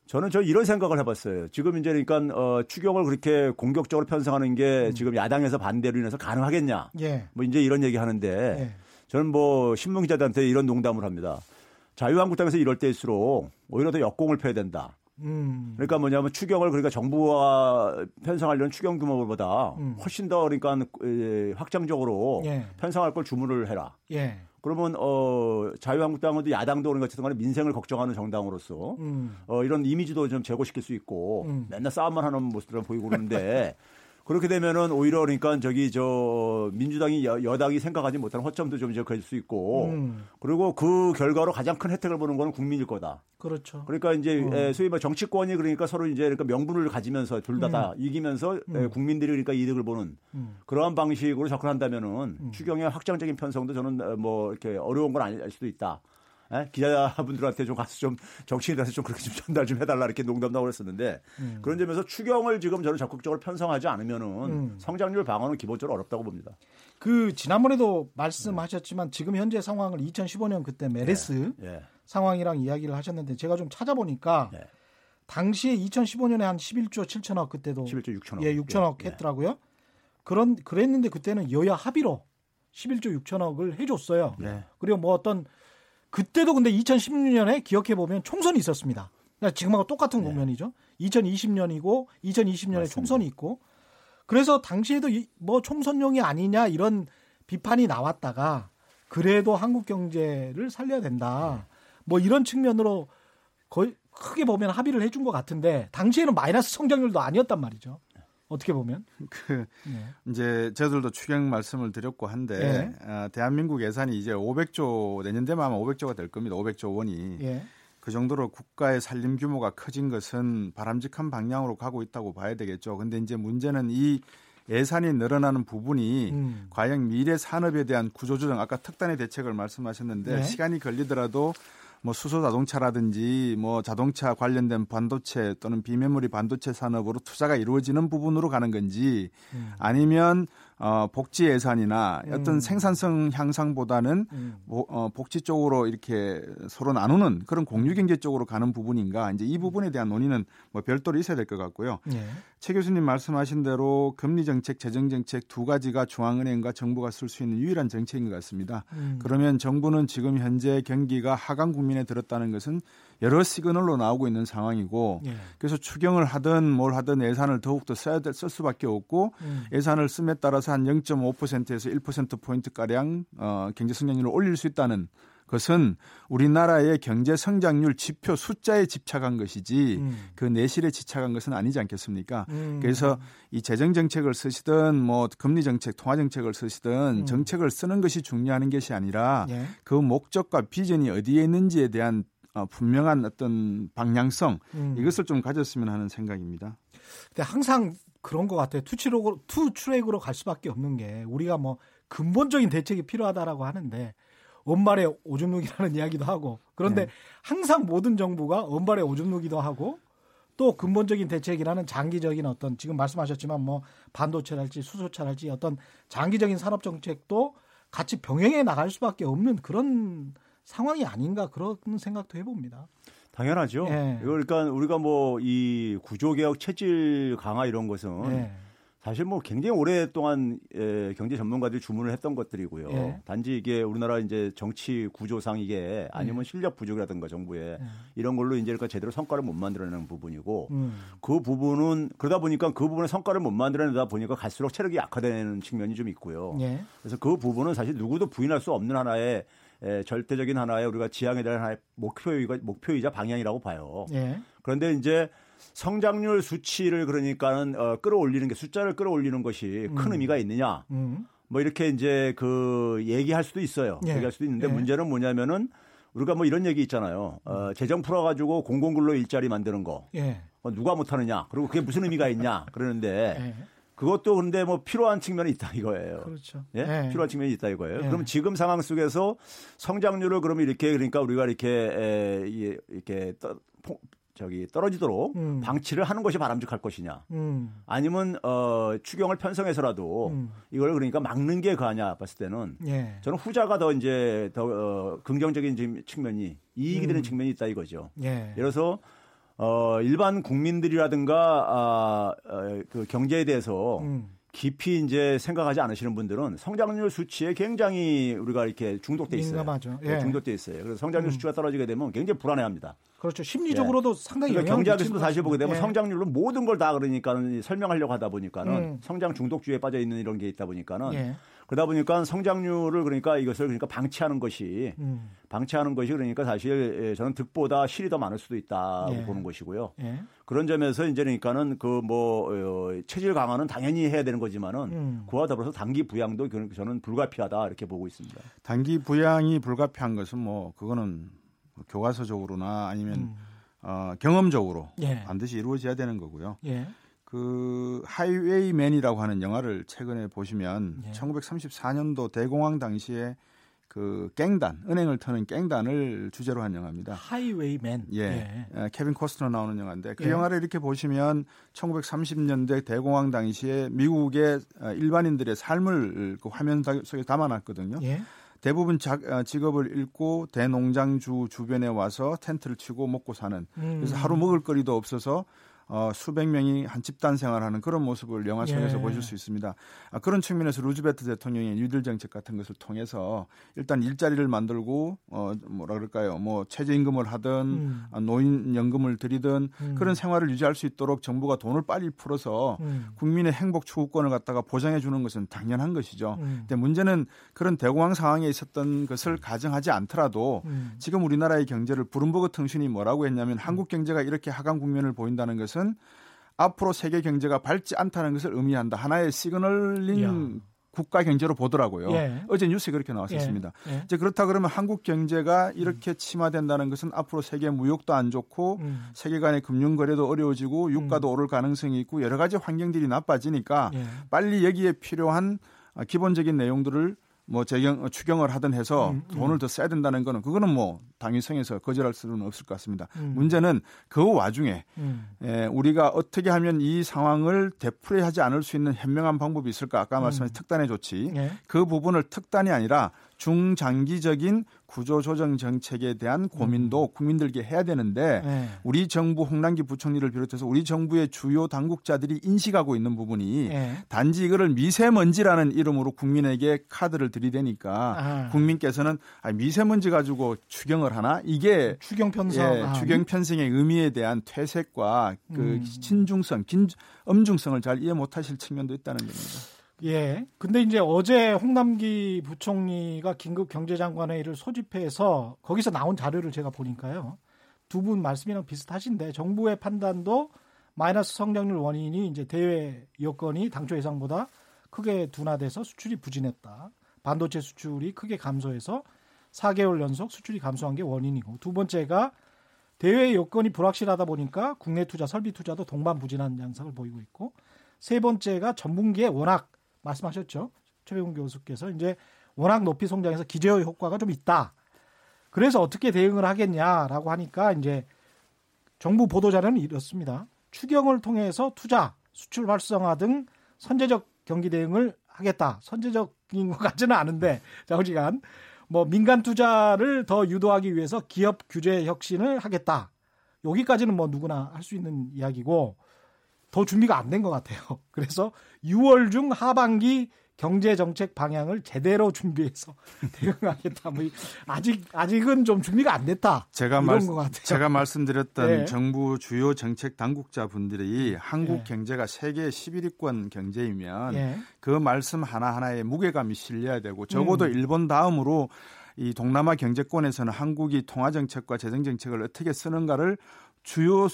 저는 이런 생각을 해봤어요. 지금 이제 그러니까 추경을 그렇게 공격적으로 편성하는 게 지금 야당에서 반대로 인해서 가능하겠냐. 예. 뭐 이제 이런 얘기하는데 예. 저는 뭐 신문 기자들한테 이런 농담을 합니다. 자유한국당에서 이럴 때일수록 오히려 더 역공을 펴야 된다. 그러니까 뭐냐면 추경을 그러니까 정부가 편성하려는 추경 규모보다 훨씬 더 그러니까 확장적으로 예. 편성할 걸 주문을 해라. 예. 그러면 자유한국당은 야당도 그런 것처럼 간에 민생을 걱정하는 정당으로서 이런 이미지도 좀 제고시킬 수 있고 맨날 싸움만 하는 모습처럼 보이고 그러는데 그렇게 되면은 오히려 그러니까 민주당이 여당이 생각하지 못하는 허점도 좀 제거할 수 있고 그리고 그 결과로 가장 큰 혜택을 보는 건 국민일 거다. 그렇죠. 그러니까 이제 소위 말 정치권이 그러니까 서로 이제 그러니까 명분을 가지면서 둘 다 이기면서 국민들이 그러니까 이득을 보는 그러한 방식으로 접근한다면은 추경의 확장적인 편성도 저는 뭐 이렇게 어려운 건 아닐 수도 있다. 기자분들한테 좀 가서 좀 정치인들한테 좀 그렇게 좀 전달 좀 해달라 이렇게 농담도 하고 그랬었는데 그런 점에서 추경을 지금 저는 적극적으로 편성하지 않으면은 성장률 방어는 기본적으로 어렵다고 봅니다. 그 지난번에도 말씀하셨지만 지금 현재 상황을 2015년 그때 메르스 예. 예. 상황이랑 이야기를 하셨는데 제가 좀 찾아보니까 예. 당시에 2015년에 한 11조 7천억 그때도 11조 6천억 예 6천억 예. 했더라고요. 그랬는데 그때는 여야 합의로 11조 6천억을 해줬어요. 예. 그리고 뭐 어떤 그때도 근데 2016년에 기억해보면 총선이 있었습니다. 그러니까 지금하고 똑같은 네. 국면이죠. 2020년이고 2020년에 맞습니다. 총선이 있고. 그래서 당시에도 뭐 총선용이 아니냐 이런 비판이 나왔다가 그래도 한국 경제를 살려야 된다. 네. 뭐 이런 측면으로 거의 크게 보면 합의를 해준 것 같은데 당시에는 마이너스 성장률도 아니었단 말이죠. 어떻게 보면 이제 저들도 추경 말씀을 드렸고 한데 대한민국 예산이 이제 500조 내년 되면 아마 500조가 될 겁니다. 500조 원이 그 정도로 국가의 살림 규모가 커진 것은 바람직한 방향으로 가고 있다고 봐야 되겠죠. 근데 이제 문제는 이 예산이 늘어나는 부분이 과연 미래 산업에 대한 구조조정, 아까 특단의 대책을 말씀하셨는데 시간이 걸리더라도 뭐 수소 자동차라든지 뭐 자동차 관련된 반도체 또는 비메모리 반도체 산업으로 투자가 이루어지는 부분으로 가는 건지 아니면 복지 예산이나 어떤 생산성 향상보다는 복지 쪽으로 이렇게 서로 나누는 그런 공유 경제 쪽으로 가는 부분인가, 이제 이 부분에 대한 논의는 뭐 별도로 있어야 될 것 같고요. 네. 최 교수님 말씀하신 대로 금리 정책, 재정 정책 두 가지가 중앙은행과 정부가 쓸 수 있는 유일한 정책인 것 같습니다. 그러면 정부는 지금 현재 경기가 하강 국민에 들었다는 것은 여러 시그널로 나오고 있는 상황이고 그래서 추경을 하든 뭘 하든 예산을 더욱더 써야 될, 쓸 수밖에 없고 예산을 씀에 따라서 한 0.5%에서 1%포인트가량 경제성장률을 올릴 수 있다는 것은 우리나라의 경제성장률 지표 숫자에 집착한 것이지 그 내실에 집착한 것은 아니지 않겠습니까? 그래서 이 재정정책을 쓰시든 뭐 금리정책, 통화정책을 쓰시든 정책을 쓰는 것이 중요한 것이 아니라 그 목적과 비전이 어디에 있는지에 대한 분명한 어떤 방향성, 이것을 좀 가졌으면 하는 생각입니다. 근데 항상 그런 것 같아요. 투 트랙으로 갈 수밖에 없는 게, 우리가 뭐 근본적인 대책이 필요하다라고 하는데 엄발에 오줌누기라는 이야기도 하고, 그런데 항상 모든 정부가 엄발에 오줌누기도 하고 또 근본적인 대책이라는 장기적인 어떤, 지금 말씀하셨지만 뭐 반도체랄지 수소차랄지 어떤 장기적인 산업정책도 같이 병행해 나갈 수밖에 없는 그런 상황이 아닌가, 그런 생각도 해봅니다. 당연하죠. 그러니까 우리가 뭐 이 구조개혁 체질 강화 이런 것은 사실 뭐 굉장히 오랫동안 경제 전문가들이 주문을 했던 것들이고요. 단지 이게 우리나라 이제 정치 구조상 이게 아니면 실력 부족이라든가 정부의 이런 걸로 이제 그러니까 제대로 성과를 못 만들어내는 부분이고 그 부분은 그러다 보니까 그 부분의 성과를 못 만들어내다 보니까 갈수록 체력이 약화되는 측면이 좀 있고요. 그래서 그 부분은 사실 누구도 부인할 수 없는 하나의 절대적인 하나의 우리가 지향에 대한 하나의 목표이자 방향이라고 봐요. 그런데 이제 성장률 수치를 그러니까는 끌어올리는 게, 숫자를 끌어올리는 것이 큰 의미가 있느냐, 뭐 이렇게 이제 그 얘기할 수도 있어요. 얘기할 수도 있는데 문제는 뭐냐면은 우리가 뭐 이런 얘기 있잖아요. 재정 풀어가지고 공공근로 일자리 만드는 거 누가 못하느냐, 그리고 그게 무슨 의미가 있냐 그러는데. 그것도 근데 뭐 필요한 측면이 있다 이거예요. 그렇죠. 필요한 측면이 있다 이거예요. 그럼 지금 상황 속에서 성장률을 그러면 이렇게, 그러니까 우리가 이렇게 떨어지도록 방치를 하는 것이 바람직할 것이냐, 아니면 추경을 편성해서라도 이걸 그러니까 막는 게 가냐 봤을 때는 저는 후자가 더 이제 더 긍정적인 측면이, 이익이 되는 측면이 있다 이거죠. 예를 들어서 일반 국민들이라든가 그 경제에 대해서 깊이 이제 생각하지 않으시는 분들은 성장률 수치에 굉장히 우리가 이렇게 중독돼 있어요. 민감하죠. 중독돼 있어요. 그래서 성장률 수치가 떨어지게 되면 굉장히 불안해합니다. 그렇죠. 심리적으로도 상당히 영향을 미치는 거죠. 경제학에서도 사실 보게 되면 성장률로 모든 걸 다 그러니까는 설명하려고 하다 보니까는 성장 중독주의에 빠져 있는 이런 게 있다 보니까는. 그러다 보니까 성장률을 그러니까 이것을 그러니까 방치하는 것이 그러니까 사실 저는 득보다 실이 더 많을 수도 있다고 보는 것이고요. 그런 점에서 이제 그러니까는 그 뭐 체질 강화는 당연히 해야 되는 거지만은 그와 더불어서 단기 부양도 저는 불가피하다 이렇게 보고 있습니다. 단기 부양이 불가피한 것은 뭐 그거는 교과서적으로나 아니면 경험적으로 반드시 이루어져야 되는 거고요. 그 하이웨이맨이라고 하는 영화를 최근에 보시면 1934년도 대공황 당시에 그 갱단, 은행을 터는 갱단을 주제로 한 영화입니다. 하이웨이맨. 케빈 코스트너 나오는 영화인데 그 영화를 이렇게 보시면 1930년대 대공황 당시에 미국의 일반인들의 삶을 그 화면 속에 담아놨거든요. 대부분 직업을 잃고 대농장주 주변에 와서 텐트를 치고 먹고 사는, 그래서 하루 먹을 거리도 없어서 수백 명이 한 집단 생활하는 그런 모습을 영화 속에서 보실 수 있습니다. 그런 측면에서 루즈벨트 대통령의 뉴딜 정책 같은 것을 통해서 일단 일자리를 만들고 뭐라 그럴까요? 뭐 최저임금을 하든 노인연금을 드리든 그런 생활을 유지할 수 있도록 정부가 돈을 빨리 풀어서 국민의 행복 추구권을 갖다가 보장해 주는 것은 당연한 것이죠. 근데 문제는 그런 대공황 상황에 있었던 것을 가정하지 않더라도 지금 우리나라의 경제를 브룸버그 통신이 뭐라고 했냐면 한국 경제가 이렇게 하강 국면을 보인다는 것은 앞으로 세계 경제가 밝지 않다는 것을 의미한다. 하나의 시그널링 국가 경제로 보더라고요. 어제 뉴스에 그렇게 나왔었습니다. 이제 그렇다 그러면 한국 경제가 이렇게 침하된다는 것은 앞으로 세계 무역도 안 좋고 세계 간의 금융 거래도 어려워지고 유가도 오를 가능성이 있고 여러 가지 환경들이 나빠지니까 빨리 여기에 필요한 기본적인 내용들을 뭐 추경을 하든 해서 돈을 더 써야 된다는 거는 그거는 뭐 당위성에서 거절할 수는 없을 것 같습니다. 문제는 그 와중에 우리가 어떻게 하면 이 상황을 되풀이하지 않을 수 있는 현명한 방법이 있을까? 아까 말씀하신 특단의 조치. 그 부분을 특단이 아니라 중장기적인 구조조정 정책에 대한 고민도 국민들께 해야 되는데 우리 정부 홍남기 부총리를 비롯해서 우리 정부의 주요 당국자들이 인식하고 있는 부분이 단지 이거를 미세먼지라는 이름으로 국민에게 카드를 들이대니까 국민께서는 미세먼지 가지고 추경을 하나? 이게 추경 편성의 의미에 대한 퇴색과 신중성, 엄중성을 잘 이해 못하실 측면도 있다는 겁니다. 근데 이제 어제 홍남기 부총리가 긴급 경제장관회의를 소집해서 거기서 나온 자료를 제가 보니까요. 두 분 말씀이랑 비슷하신데 정부의 판단도 마이너스 성장률 원인이 이제 대외 여건이 당초 예상보다 크게 둔화돼서 수출이 부진했다. 반도체 수출이 크게 감소해서 4개월 연속 수출이 감소한 게 원인이고 두 번째가 대외 여건이 불확실하다 보니까 국내 투자, 설비 투자도 동반 부진한 양상을 보이고 있고 세 번째가 전분기에 워낙 말씀하셨죠. 최배근 교수께서 이제 워낙 높이 성장해서 기저효 효과가 좀 있다. 그래서 어떻게 대응을 하겠냐라고 하니까 이제 정부 보도자료는 이렇습니다. 추경을 통해서 투자, 수출 활성화 등 선제적 경기 대응을 하겠다. 선제적인 것 같지는 않은데 자우지간 뭐 민간 투자를 더 유도하기 위해서 기업 규제 혁신을 하겠다. 여기까지는 뭐 누구나 할 수 있는 이야기고 더 준비가 안 된 것 같아요. 그래서 6월 중 하반기 경제정책 방향을 제대로 준비해서 대응하겠다. 뭐 아직은 좀 준비가 안 됐다. 제가 말씀드렸던 정부 주요 정책 당국자분들이 한국 경제가 세계 11위권 경제이면 그 말씀 하나하나에 무게감이 실려야 되고 적어도 일본 다음으로 이 동남아 경제권에서는 한국이 통화정책과 재정정책을 어떻게 쓰는가를 주요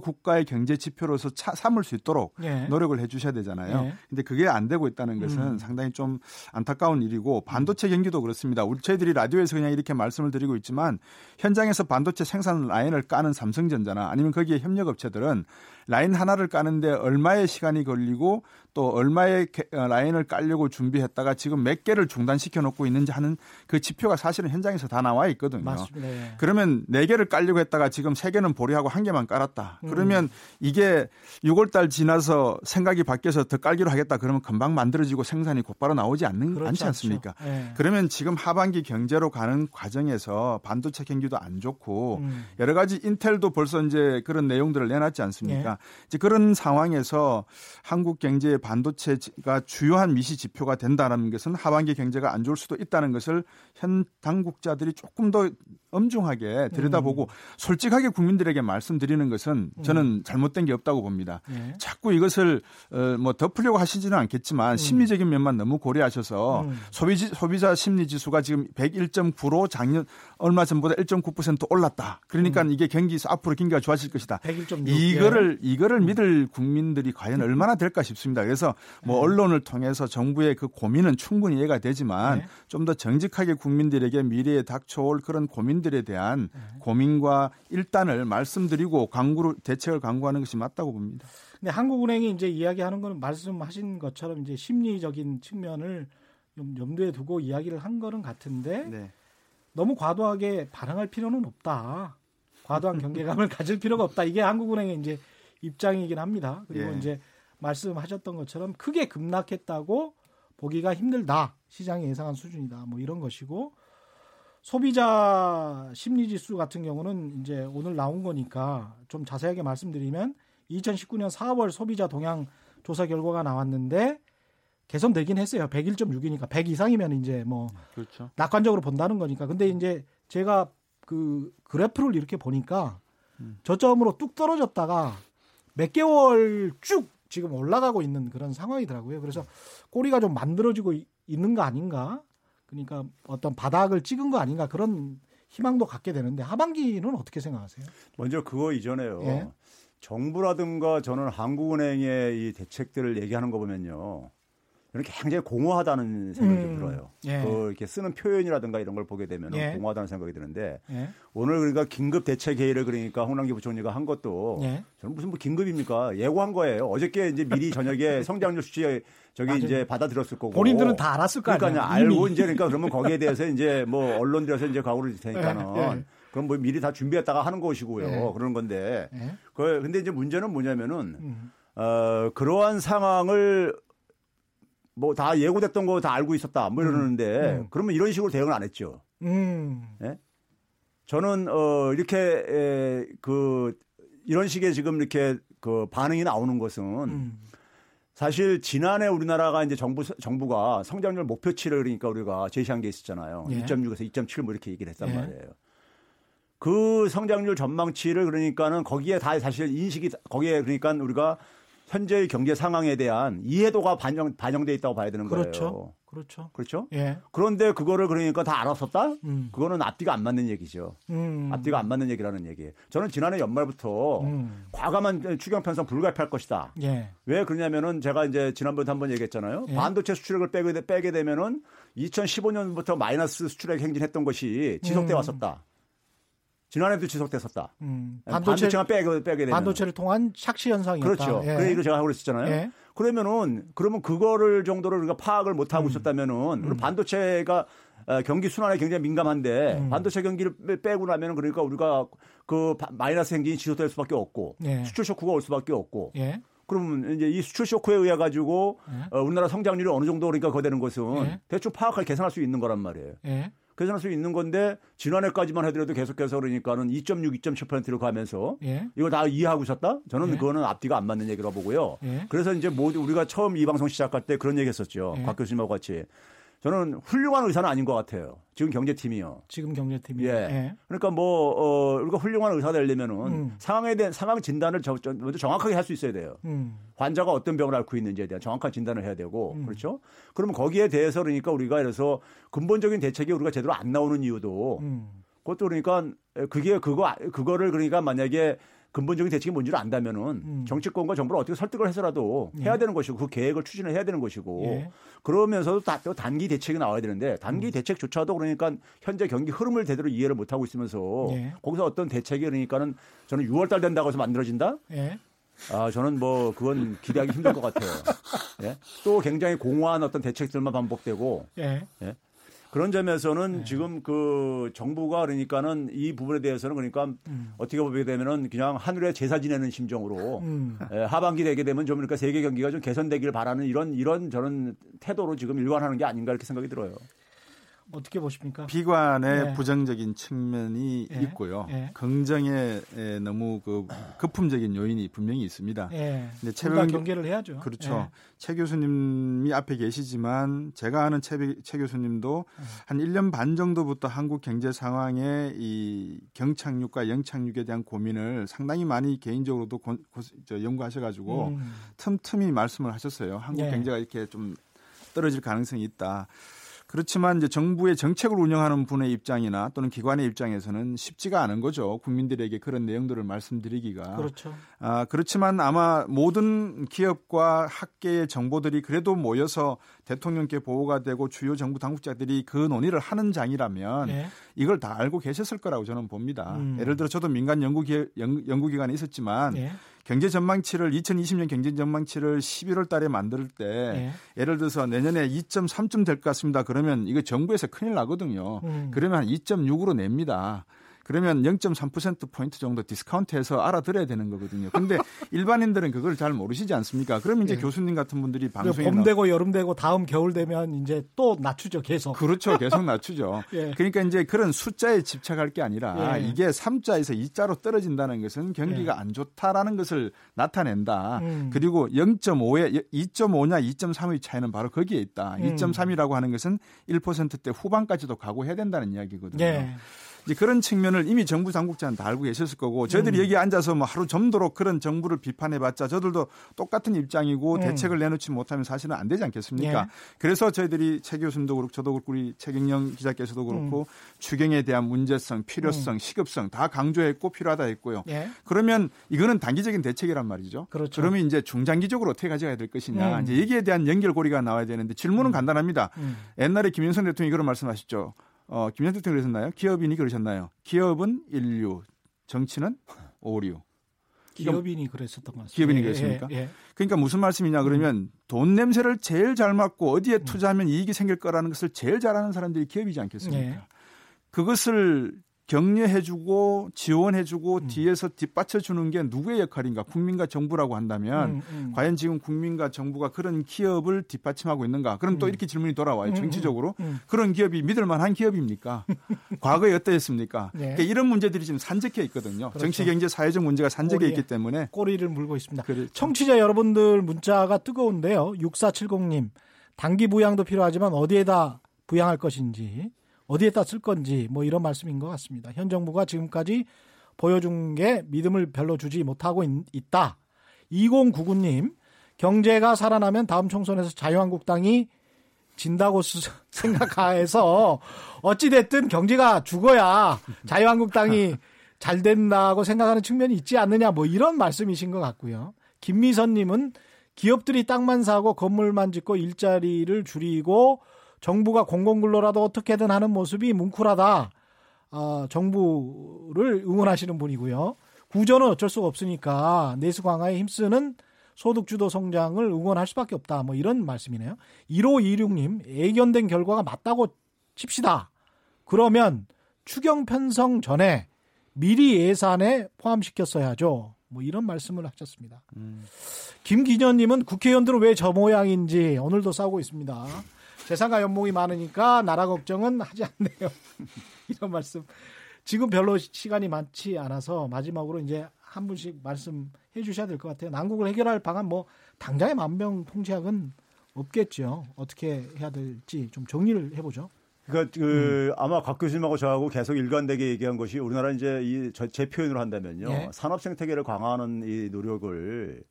국가의 경제 지표로서 삼을 수 있도록 노력을 해 주셔야 되잖아요. 근데 그게 안 되고 있다는 것은 상당히 좀 안타까운 일이고 반도체 경기도 그렇습니다. 우리 저희들이 라디오에서 그냥 이렇게 말씀을 드리고 있지만 현장에서 반도체 생산 라인을 까는 삼성전자나 아니면 거기에 협력업체들은 라인 하나를 까는데 얼마의 시간이 걸리고 또 얼마의 라인을 깔려고 준비했다가 지금 몇 개를 중단시켜 놓고 있는지 하는 그 지표가 사실은 현장에서 다 나와 있거든요. 맞습니다. 그러면 4개를 깔려고 했다가 지금 3개는 보류하고 한 개만 깔았다. 그러면 이게 6월 달 지나서 생각이 바뀌어서 더 깔기로 하겠다. 그러면 금방 만들어지고 생산이 곧바로 나오지 않지 않습니까? 그러면 지금 하반기 경제로 가는 과정에서 반도체 경기도 안 좋고 여러 가지 인텔도 벌써 이제 그런 내용들을 내놨지 않습니까? 이제 그런 상황에서 한국 경제의 반도체가 주요한 미시 지표가 된다는 것은 하반기 경제가 안 좋을 수도 있다는 것을 현 당국자들이 조금 더 엄중하게 들여다보고 솔직하게 국민들에게 말씀드리는 것은 저는 잘못된 게 없다고 봅니다. 자꾸 이것을 뭐 덮으려고 하시지는 않겠지만 심리적인 면만 너무 고려하셔서 소비자 심리지수가 지금 101.9로 작년 얼마 전보다 1.9% 올랐다. 그러니까 이게 경기에서 앞으로 경기가 좋아질 것이다. 101.6. 이거를 믿을 국민들이 과연 얼마나 될까 싶습니다. 그래서 뭐 언론을 통해서 정부의 그 고민은 충분히 이해가 되지만 좀 더 정직하게 국민들에게 미래에 닥쳐올 그런 고민들에 대한 고민과 일단을 말씀드리고 대책을 강구하는 것이 맞다고 봅니다. 근데 한국은행이 이제 이야기하는 거는 말씀하신 것처럼 이제 심리적인 측면을 염두에 두고 이야기를 한 거는 같은데 너무 과도하게 반항할 필요는 없다. 과도한 경계감을 가질 필요가 없다. 이게 한국은행의 이제 입장이긴 합니다. 그리고 이제 말씀하셨던 것처럼 크게 급락했다고 보기가 힘들다. 시장이 예상한 수준이다. 뭐 이런 것이고 소비자 심리지수 같은 경우는 이제 오늘 나온 거니까 좀 자세하게 말씀드리면 2019년 4월 소비자 동향 조사 결과가 나왔는데 개선되긴 했어요. 101.6이니까 100 이상이면 이제 뭐 그렇죠. 낙관적으로 본다는 거니까. 근데 이제 제가 그 그래프를 이렇게 보니까 저점으로 뚝 떨어졌다가 몇 개월 쭉 지금 올라가고 있는 그런 상황이더라고요. 그래서 꼬리가 좀 만들어지고 있는 거 아닌가? 그러니까 어떤 바닥을 찍은 거 아닌가? 그런 희망도 갖게 되는데 하반기는 어떻게 생각하세요? 먼저 그거 이전에요. 예. 정부라든가 저는 한국은행의 이 대책들을 얘기하는 거 보면요. 저는 굉장히 공허하다는 생각이 좀 들어요. 예. 그 이렇게 쓰는 표현이라든가 이런 걸 보게 되면 예. 공허하다는 생각이 드는데 예. 오늘 그러니까 긴급 대책 회의를 그러니까 홍남기 부총리가 한 것도 예. 저는 무슨 뭐 긴급입니까? 예고한 거예요. 어저께 이제 미리 저녁에 성장률 수치 저기 맞아요. 이제 받아들였을 거고 본인들은 다 알았을 거 아니에요. 그러니까 알고 이제 그러니까 그러면 거기에 대해서 이제 뭐 언론들에서 이제 각오를 줄 테니까는 예. 예. 그럼 뭐 미리 다 준비했다가 하는 것이고요. 예. 그런 건데 예. 그 근데 이제 문제는 뭐냐면은 그러한 상황을 뭐 다 예고됐던 거 다 알고 있었다 뭐 이러는데 그러면 이런 식으로 대응을 안 했죠. 예? 저는 이렇게 그 이런 식의 지금 이렇게 그 반응이 나오는 것은 사실 지난해 우리나라가 이제 정부가 성장률 목표치를 그러니까 우리가 제시한 게 있었잖아요. 예. 2.6에서 2.7 뭐 이렇게 얘기를 했단 예. 말이에요. 그 성장률 전망치를 그러니까는 거기에 다 사실 인식이 거기에 그러니까 우리가 현재의 경제 상황에 대한 이해도가 반영돼 있다고 봐야 되는 거예요. 그렇죠. 그렇죠. 그렇죠. 예. 그런데 그거를 그러니까 다 알았었다? 그거는 앞뒤가 안 맞는 얘기죠. 앞뒤가 안 맞는 얘기라는 얘기예요. 저는 지난해 연말부터 과감한 추경 편성 불가피할 것이다. 예. 왜 그러냐면은 제가 이제 지난번에 한번 얘기했잖아요. 예. 반도체 수출액을 빼게 되면은 2015년부터 마이너스 수출액 행진했던 것이 지속돼 왔었다. 지난해도 지속됐었다. 반도체만 빼게 되면 반도체를 통한 샥시 현상이었다. 그렇죠. 예. 그 얘기를 제가 하고 있었잖아요. 예. 그러면 그거를 정도로 우리가 파악을 못 하고 있었다면은 우리 반도체가 경기 순환에 굉장히 민감한데 반도체 경기를 빼고 나면은 그러니까 우리가 그 마이너스 행진이 지속될 수밖에 없고 예. 수출 쇼크가 올 수밖에 없고. 예. 그러면 이제 이 수출 쇼크에 의해 가지고 예. 우리나라 성장률이 어느 정도 그러니까 거 되는 것은 예. 대충 파악할 계산할 수 있는 거란 말이에요. 예. 계산할 수 있는 건데 지난해까지만 해더라도 계속해서 그러니까는 2.6, 2.7%로 가면서 예. 이거 다 이해하고 있었다? 저는 예. 그거는 앞뒤가 안 맞는 얘기라고 보고요. 예. 그래서 이제 모두 우리가 처음 이 방송 시작할 때 그런 얘기했었죠. 예. 곽 교수님하고 같이. 저는 훌륭한 의사는 아닌 것 같아요. 지금 경제팀이요. 지금 경제팀이요. 예. 예. 그러니까 뭐 우리가 훌륭한 의사 되려면은 상황에 대한 상황 진단을 먼저 정확하게 할 수 있어야 돼요. 환자가 어떤 병을 앓고 있는지에 대한 정확한 진단을 해야 되고 그렇죠. 그러면 거기에 대해서 그러니까 우리가 이래서 근본적인 대책이 우리가 제대로 안 나오는 이유도 그것도 그러니까 그거를 그러니까 만약에 근본적인 대책이 뭔지를 안다면은 정치권과 정부를 어떻게 설득을 해서라도 예. 해야 되는 것이고 그 계획을 추진을 해야 되는 것이고 예. 그러면서도 또 단기 대책이 나와야 되는데 단기 대책조차도 그러니까 현재 경기 흐름을 제대로 이해를 못하고 있으면서 예. 거기서 어떤 대책이 그러니까는 저는 6월달 된다고 해서 만들어진다? 예. 아, 저는 뭐 그건 기대하기 힘들 것 같아요. 예? 또 굉장히 공허한 어떤 대책들만 반복되고 예. 예? 그런 점에서는 네. 지금 그 정부가 그러니까는 이 부분에 대해서는 그러니까 어떻게 보게 되면은 그냥 하늘에 제사 지내는 심정으로 하반기 되게 되면 좀 그러니까 세계 경기가 좀 개선되기를 바라는 이런 저런 태도로 지금 일관하는 게 아닌가 이렇게 생각이 들어요. 어떻게 보십니까? 비관의 네. 부정적인 측면이 네. 있고요. 네. 긍정의 너무 그 거품적인 요인이 분명히 있습니다. 네. 근데 둘 다 경계를 해야죠. 그렇죠. 네. 최 교수님이 앞에 계시지만 제가 아는 최 교수님도 네. 한 1년 반 정도부터 한국 경제 상황의 이 경착륙과 영착륙에 대한 고민을 상당히 많이 개인적으로도 연구하셔가지고 틈틈이 말씀을 하셨어요. 한국 네. 경제가 이렇게 좀 떨어질 가능성이 있다. 그렇지만 이제 정부의 정책을 운영하는 분의 입장이나 또는 기관의 입장에서는 쉽지가 않은 거죠. 국민들에게 그런 내용들을 말씀드리기가. 그렇죠. 아, 그렇지만 아마 모든 기업과 학계의 정보들이 그래도 모여서 대통령께 보고가 되고 주요 정부 당국자들이 그 논의를 하는 장이라면 예. 이걸 다 알고 계셨을 거라고 저는 봅니다. 예를 들어 저도 민간 연구기관에 있었지만 예. 경제 전망치를 2020년 경제 전망치를 11월 달에 만들 때 예. 예를 들어서 내년에 2.3쯤 될 것 같습니다. 그러면 이거 정부에서 큰일 나거든요. 그러면 한 2.6으로 냅니다. 그러면 0.3%포인트 정도 디스카운트해서 알아들어야 되는 거거든요. 근데 일반인들은 그걸 잘 모르시지 않습니까? 그럼 이제 네. 교수님 같은 분들이 방송에 봄 되고 여름 되고 다음 겨울 되면 이제 또 낮추죠. 계속. 그렇죠. 계속 낮추죠. 예. 그러니까 이제 그런 숫자에 집착할 게 아니라 예. 이게 3자에서 2자로 떨어진다는 것은 경기가 예. 안 좋다라는 것을 나타낸다. 그리고 0.5에 2.5냐 2.3의 차이는 바로 거기에 있다. 2.3이라고 하는 것은 1%대 후반까지도 각오해야 된다는 이야기거든요. 예. 이제 그런 측면을 이미 정부 당국자는 다 알고 계셨을 거고 저희들이 여기 앉아서 뭐 하루 점도록 그런 정부를 비판해봤자 저들도 똑같은 입장이고 대책을 내놓지 못하면 사실은 안 되지 않겠습니까? 예. 그래서 저희들이 최 교수님도 그렇고 저도 그렇고 우리 최경영 기자께서도 그렇고 추경에 대한 문제성, 필요성, 시급성 다 강조했고 필요하다 했고요. 예. 그러면 이거는 단기적인 대책이란 말이죠. 그렇죠. 그러면 이제 중장기적으로 어떻게 가져가야 될 것이냐. 이제 여기에 대한 연결고리가 나와야 되는데 질문은 간단합니다. 옛날에 김윤선 대통령이 그런 말씀하셨죠. 김현태 그러셨나요? 기업인이 그러셨나요? 기업은 인류, 정치는 오류. 기업인이 그랬었던 것 같습니다. 기업인이 그랬습니까? 예, 예. 그러니까 무슨 말씀이냐 그러면 돈 냄새를 제일 잘 맡고 어디에 투자하면 이익이 생길 거라는 것을 제일 잘 아는 사람들이 기업이지 않겠습니까? 예. 그것을 격려해주고 지원해주고 뒤에서 뒷받쳐주는 게 누구의 역할인가? 국민과 정부라고 한다면 과연 지금 국민과 정부가 그런 기업을 뒷받침하고 있는가? 그럼 또 이렇게 질문이 돌아와요. 정치적으로. 그런 기업이 믿을 만한 기업입니까? 과거에 어떠했습니까? 네. 그러니까 이런 문제들이 지금 산적해 있거든요. 그렇죠. 정치, 경제, 사회적 문제가 산적해 있기 때문에. 꼬리를 물고 있습니다. 그렇죠. 청취자 여러분들 문자가 뜨거운데요. 6470님. 단기 부양도 필요하지만 어디에다 부양할 것인지. 어디에다 쓸 건지 뭐 이런 말씀인 것 같습니다. 현 정부가 지금까지 보여준 게 믿음을 별로 주지 못하고 있다. 2099님, 경제가 살아나면 다음 총선에서 자유한국당이 진다고 생각해서 어찌됐든 경제가 죽어야 자유한국당이 잘 된다고 생각하는 측면이 있지 않느냐 뭐 이런 말씀이신 것 같고요. 김미선님은 기업들이 땅만 사고 건물만 짓고 일자리를 줄이고 정부가 공공근로라도 어떻게든 하는 모습이 뭉클하다. 정부를 응원하시는 분이고요. 구조는 어쩔 수가 없으니까 내수 강화에 힘쓰는 소득주도 성장을 응원할 수밖에 없다. 뭐 이런 말씀이네요. 1526님, 애견된 결과가 맞다고 칩시다. 그러면 추경 편성 전에 미리 예산에 포함시켰어야죠. 뭐 이런 말씀을 하셨습니다. 김기년님은 국회의원들은 왜 저 모양인지 오늘도 싸우고 있습니다. 재산과 연봉이 많으니까 나라 걱정은 하지 않네요. 이런 말씀. 지금 별로 시간이 많지 않아서 마지막으로 이제 한 분씩 말씀해 주셔야 될 것 같아요. 난국을 해결할 방안 뭐 당장의 만병통치약은 없겠죠. 어떻게 해야 될지 좀 정리를 해보죠. 그러니까 아마 곽 교수님하고 저하고 계속 일관되게 얘기한 것이 우리나라 이제 제 표현으로 한다면요. 예? 산업 생태계를 강화하는 이 노력을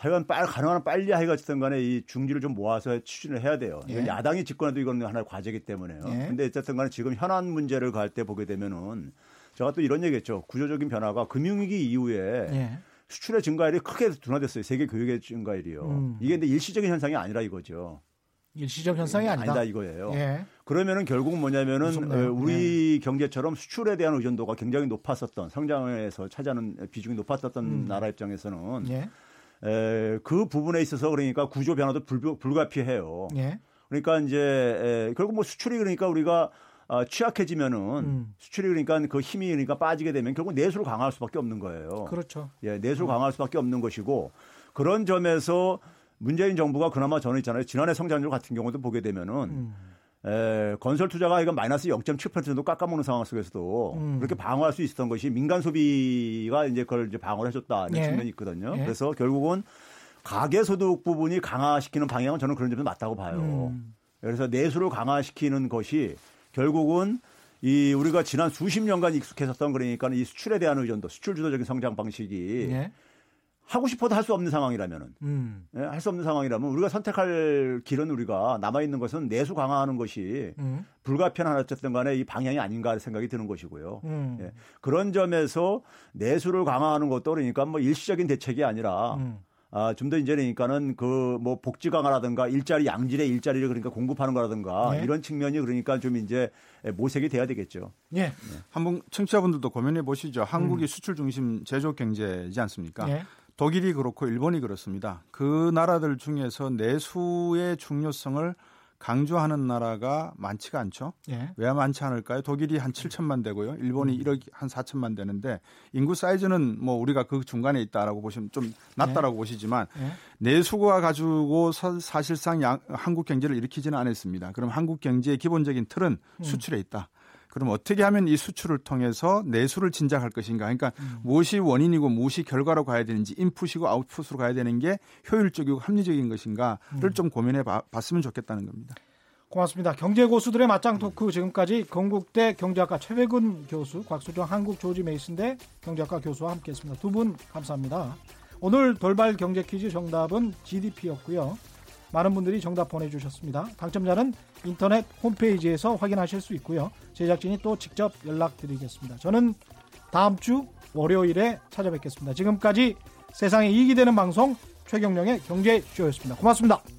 하여간 가능한 빨리 하여간 어쨌든 간에 이 중지를 좀 모아서 추진을 해야 돼요. 예. 야당이 집권해도 이건 하나의 과제이기 때문에요. 그런데 예. 어쨌든 간에 지금 현안 문제를 갈 때 보게 되면은 제가 또 이런 얘기했죠. 구조적인 변화가 금융위기 이후에 예. 수출의 증가율이 크게 둔화됐어요. 세계 교역의 증가율이요. 이게 근데 일시적인 현상이 아니라 이거죠. 일시적 현상이 아니다 이거예요. 예. 그러면은 결국 뭐냐면은 무섭네요. 우리 예. 경제처럼 수출에 대한 의존도가 굉장히 높았었던 성장에서 차지하는 비중이 높았었던 나라 입장에서는. 예. 그 부분에 있어서 그러니까 구조 변화도 불가피해요. 예. 그러니까 이제 결국 뭐 수출이 그러니까 우리가 취약해지면은 수출이 그러니까 그 힘이 그러니까 빠지게 되면 결국 내수를 강화할 수밖에 없는 거예요. 그렇죠. 예, 내수를 강화할 수밖에 없는 것이고 그런 점에서 문재인 정부가 그나마 저는 있잖아요. 지난해 성장률 같은 경우도 보게 되면은 건설 투자가 이건 마이너스 0.7% 정도 깎아먹는 상황 속에서도 그렇게 방어할 수 있었던 것이 민간 소비가 이제 그걸 이제 방어를 해줬다는 예. 측면이 있거든요. 예. 그래서 결국은 가계소득 부분이 강화시키는 방향은 저는 그런 점에서 맞다고 봐요. 그래서 내수를 강화시키는 것이 결국은 이 우리가 지난 수십 년간 익숙했었던 그러니까 이 수출에 대한 의존도, 수출 주도적인 성장 방식이 예. 하고 싶어도 할 수 없는 상황이라면은 예, 할 수 없는 상황이라면 우리가 선택할 길은 우리가 남아 있는 것은 내수 강화하는 것이 불가피한 어쨌든 간에 이 방향이 아닌가 생각이 드는 것이고요. 예, 그런 점에서 내수를 강화하는 것도 그러니까 뭐 일시적인 대책이 아니라 좀 더 이제 그러니까는 그 뭐 복지 강화라든가 일자리 양질의 일자리를 그러니까 공급하는 거라든가 네. 이런 측면이 그러니까 좀 이제 모색이 돼야 되겠죠. 예. 네. 한번 청취자분들도 고민해 보시죠. 한국이 수출 중심 제조 경제이지 않습니까? 네. 독일이 그렇고 일본이 그렇습니다. 그 나라들 중에서 내수의 중요성을 강조하는 나라가 많지가 않죠. 예. 왜 많지 않을까요? 독일이 한 7천만 되고요. 일본이 1억 한 4천만 되는데 인구 사이즈는 뭐 우리가 그 중간에 있다라고 보시면 좀 낮다라고 예. 보시지만 예. 내수가 가지고 사실상 한국 경제를 일으키지는 않았습니다. 그럼 한국 경제의 기본적인 틀은 수출에 있다. 그럼 어떻게 하면 이 수출을 통해서 내수를 진작할 것인가. 그러니까 무엇이 원인이고 무엇이 결과로 가야 되는지 인풋이고 아웃풋으로 가야 되는 게 효율적이고 합리적인 것인가를 좀 고민해 봤으면 좋겠다는 겁니다. 고맙습니다. 경제고수들의 맞짱 토크 지금까지 건국대 경제학과 최배근 교수, 곽수종 한국조지메이슨대 경제학과 교수와 함께했습니다. 두 분 감사합니다. 오늘 돌발 경제 퀴즈 정답은 GDP였고요. 많은 분들이 정답 보내주셨습니다. 당첨자는 인터넷 홈페이지에서 확인하실 수 있고요. 제작진이 또 직접 연락드리겠습니다. 저는 다음 주 월요일에 찾아뵙겠습니다. 지금까지 세상에 이익이 되는 방송 최경영의 경제쇼였습니다. 고맙습니다.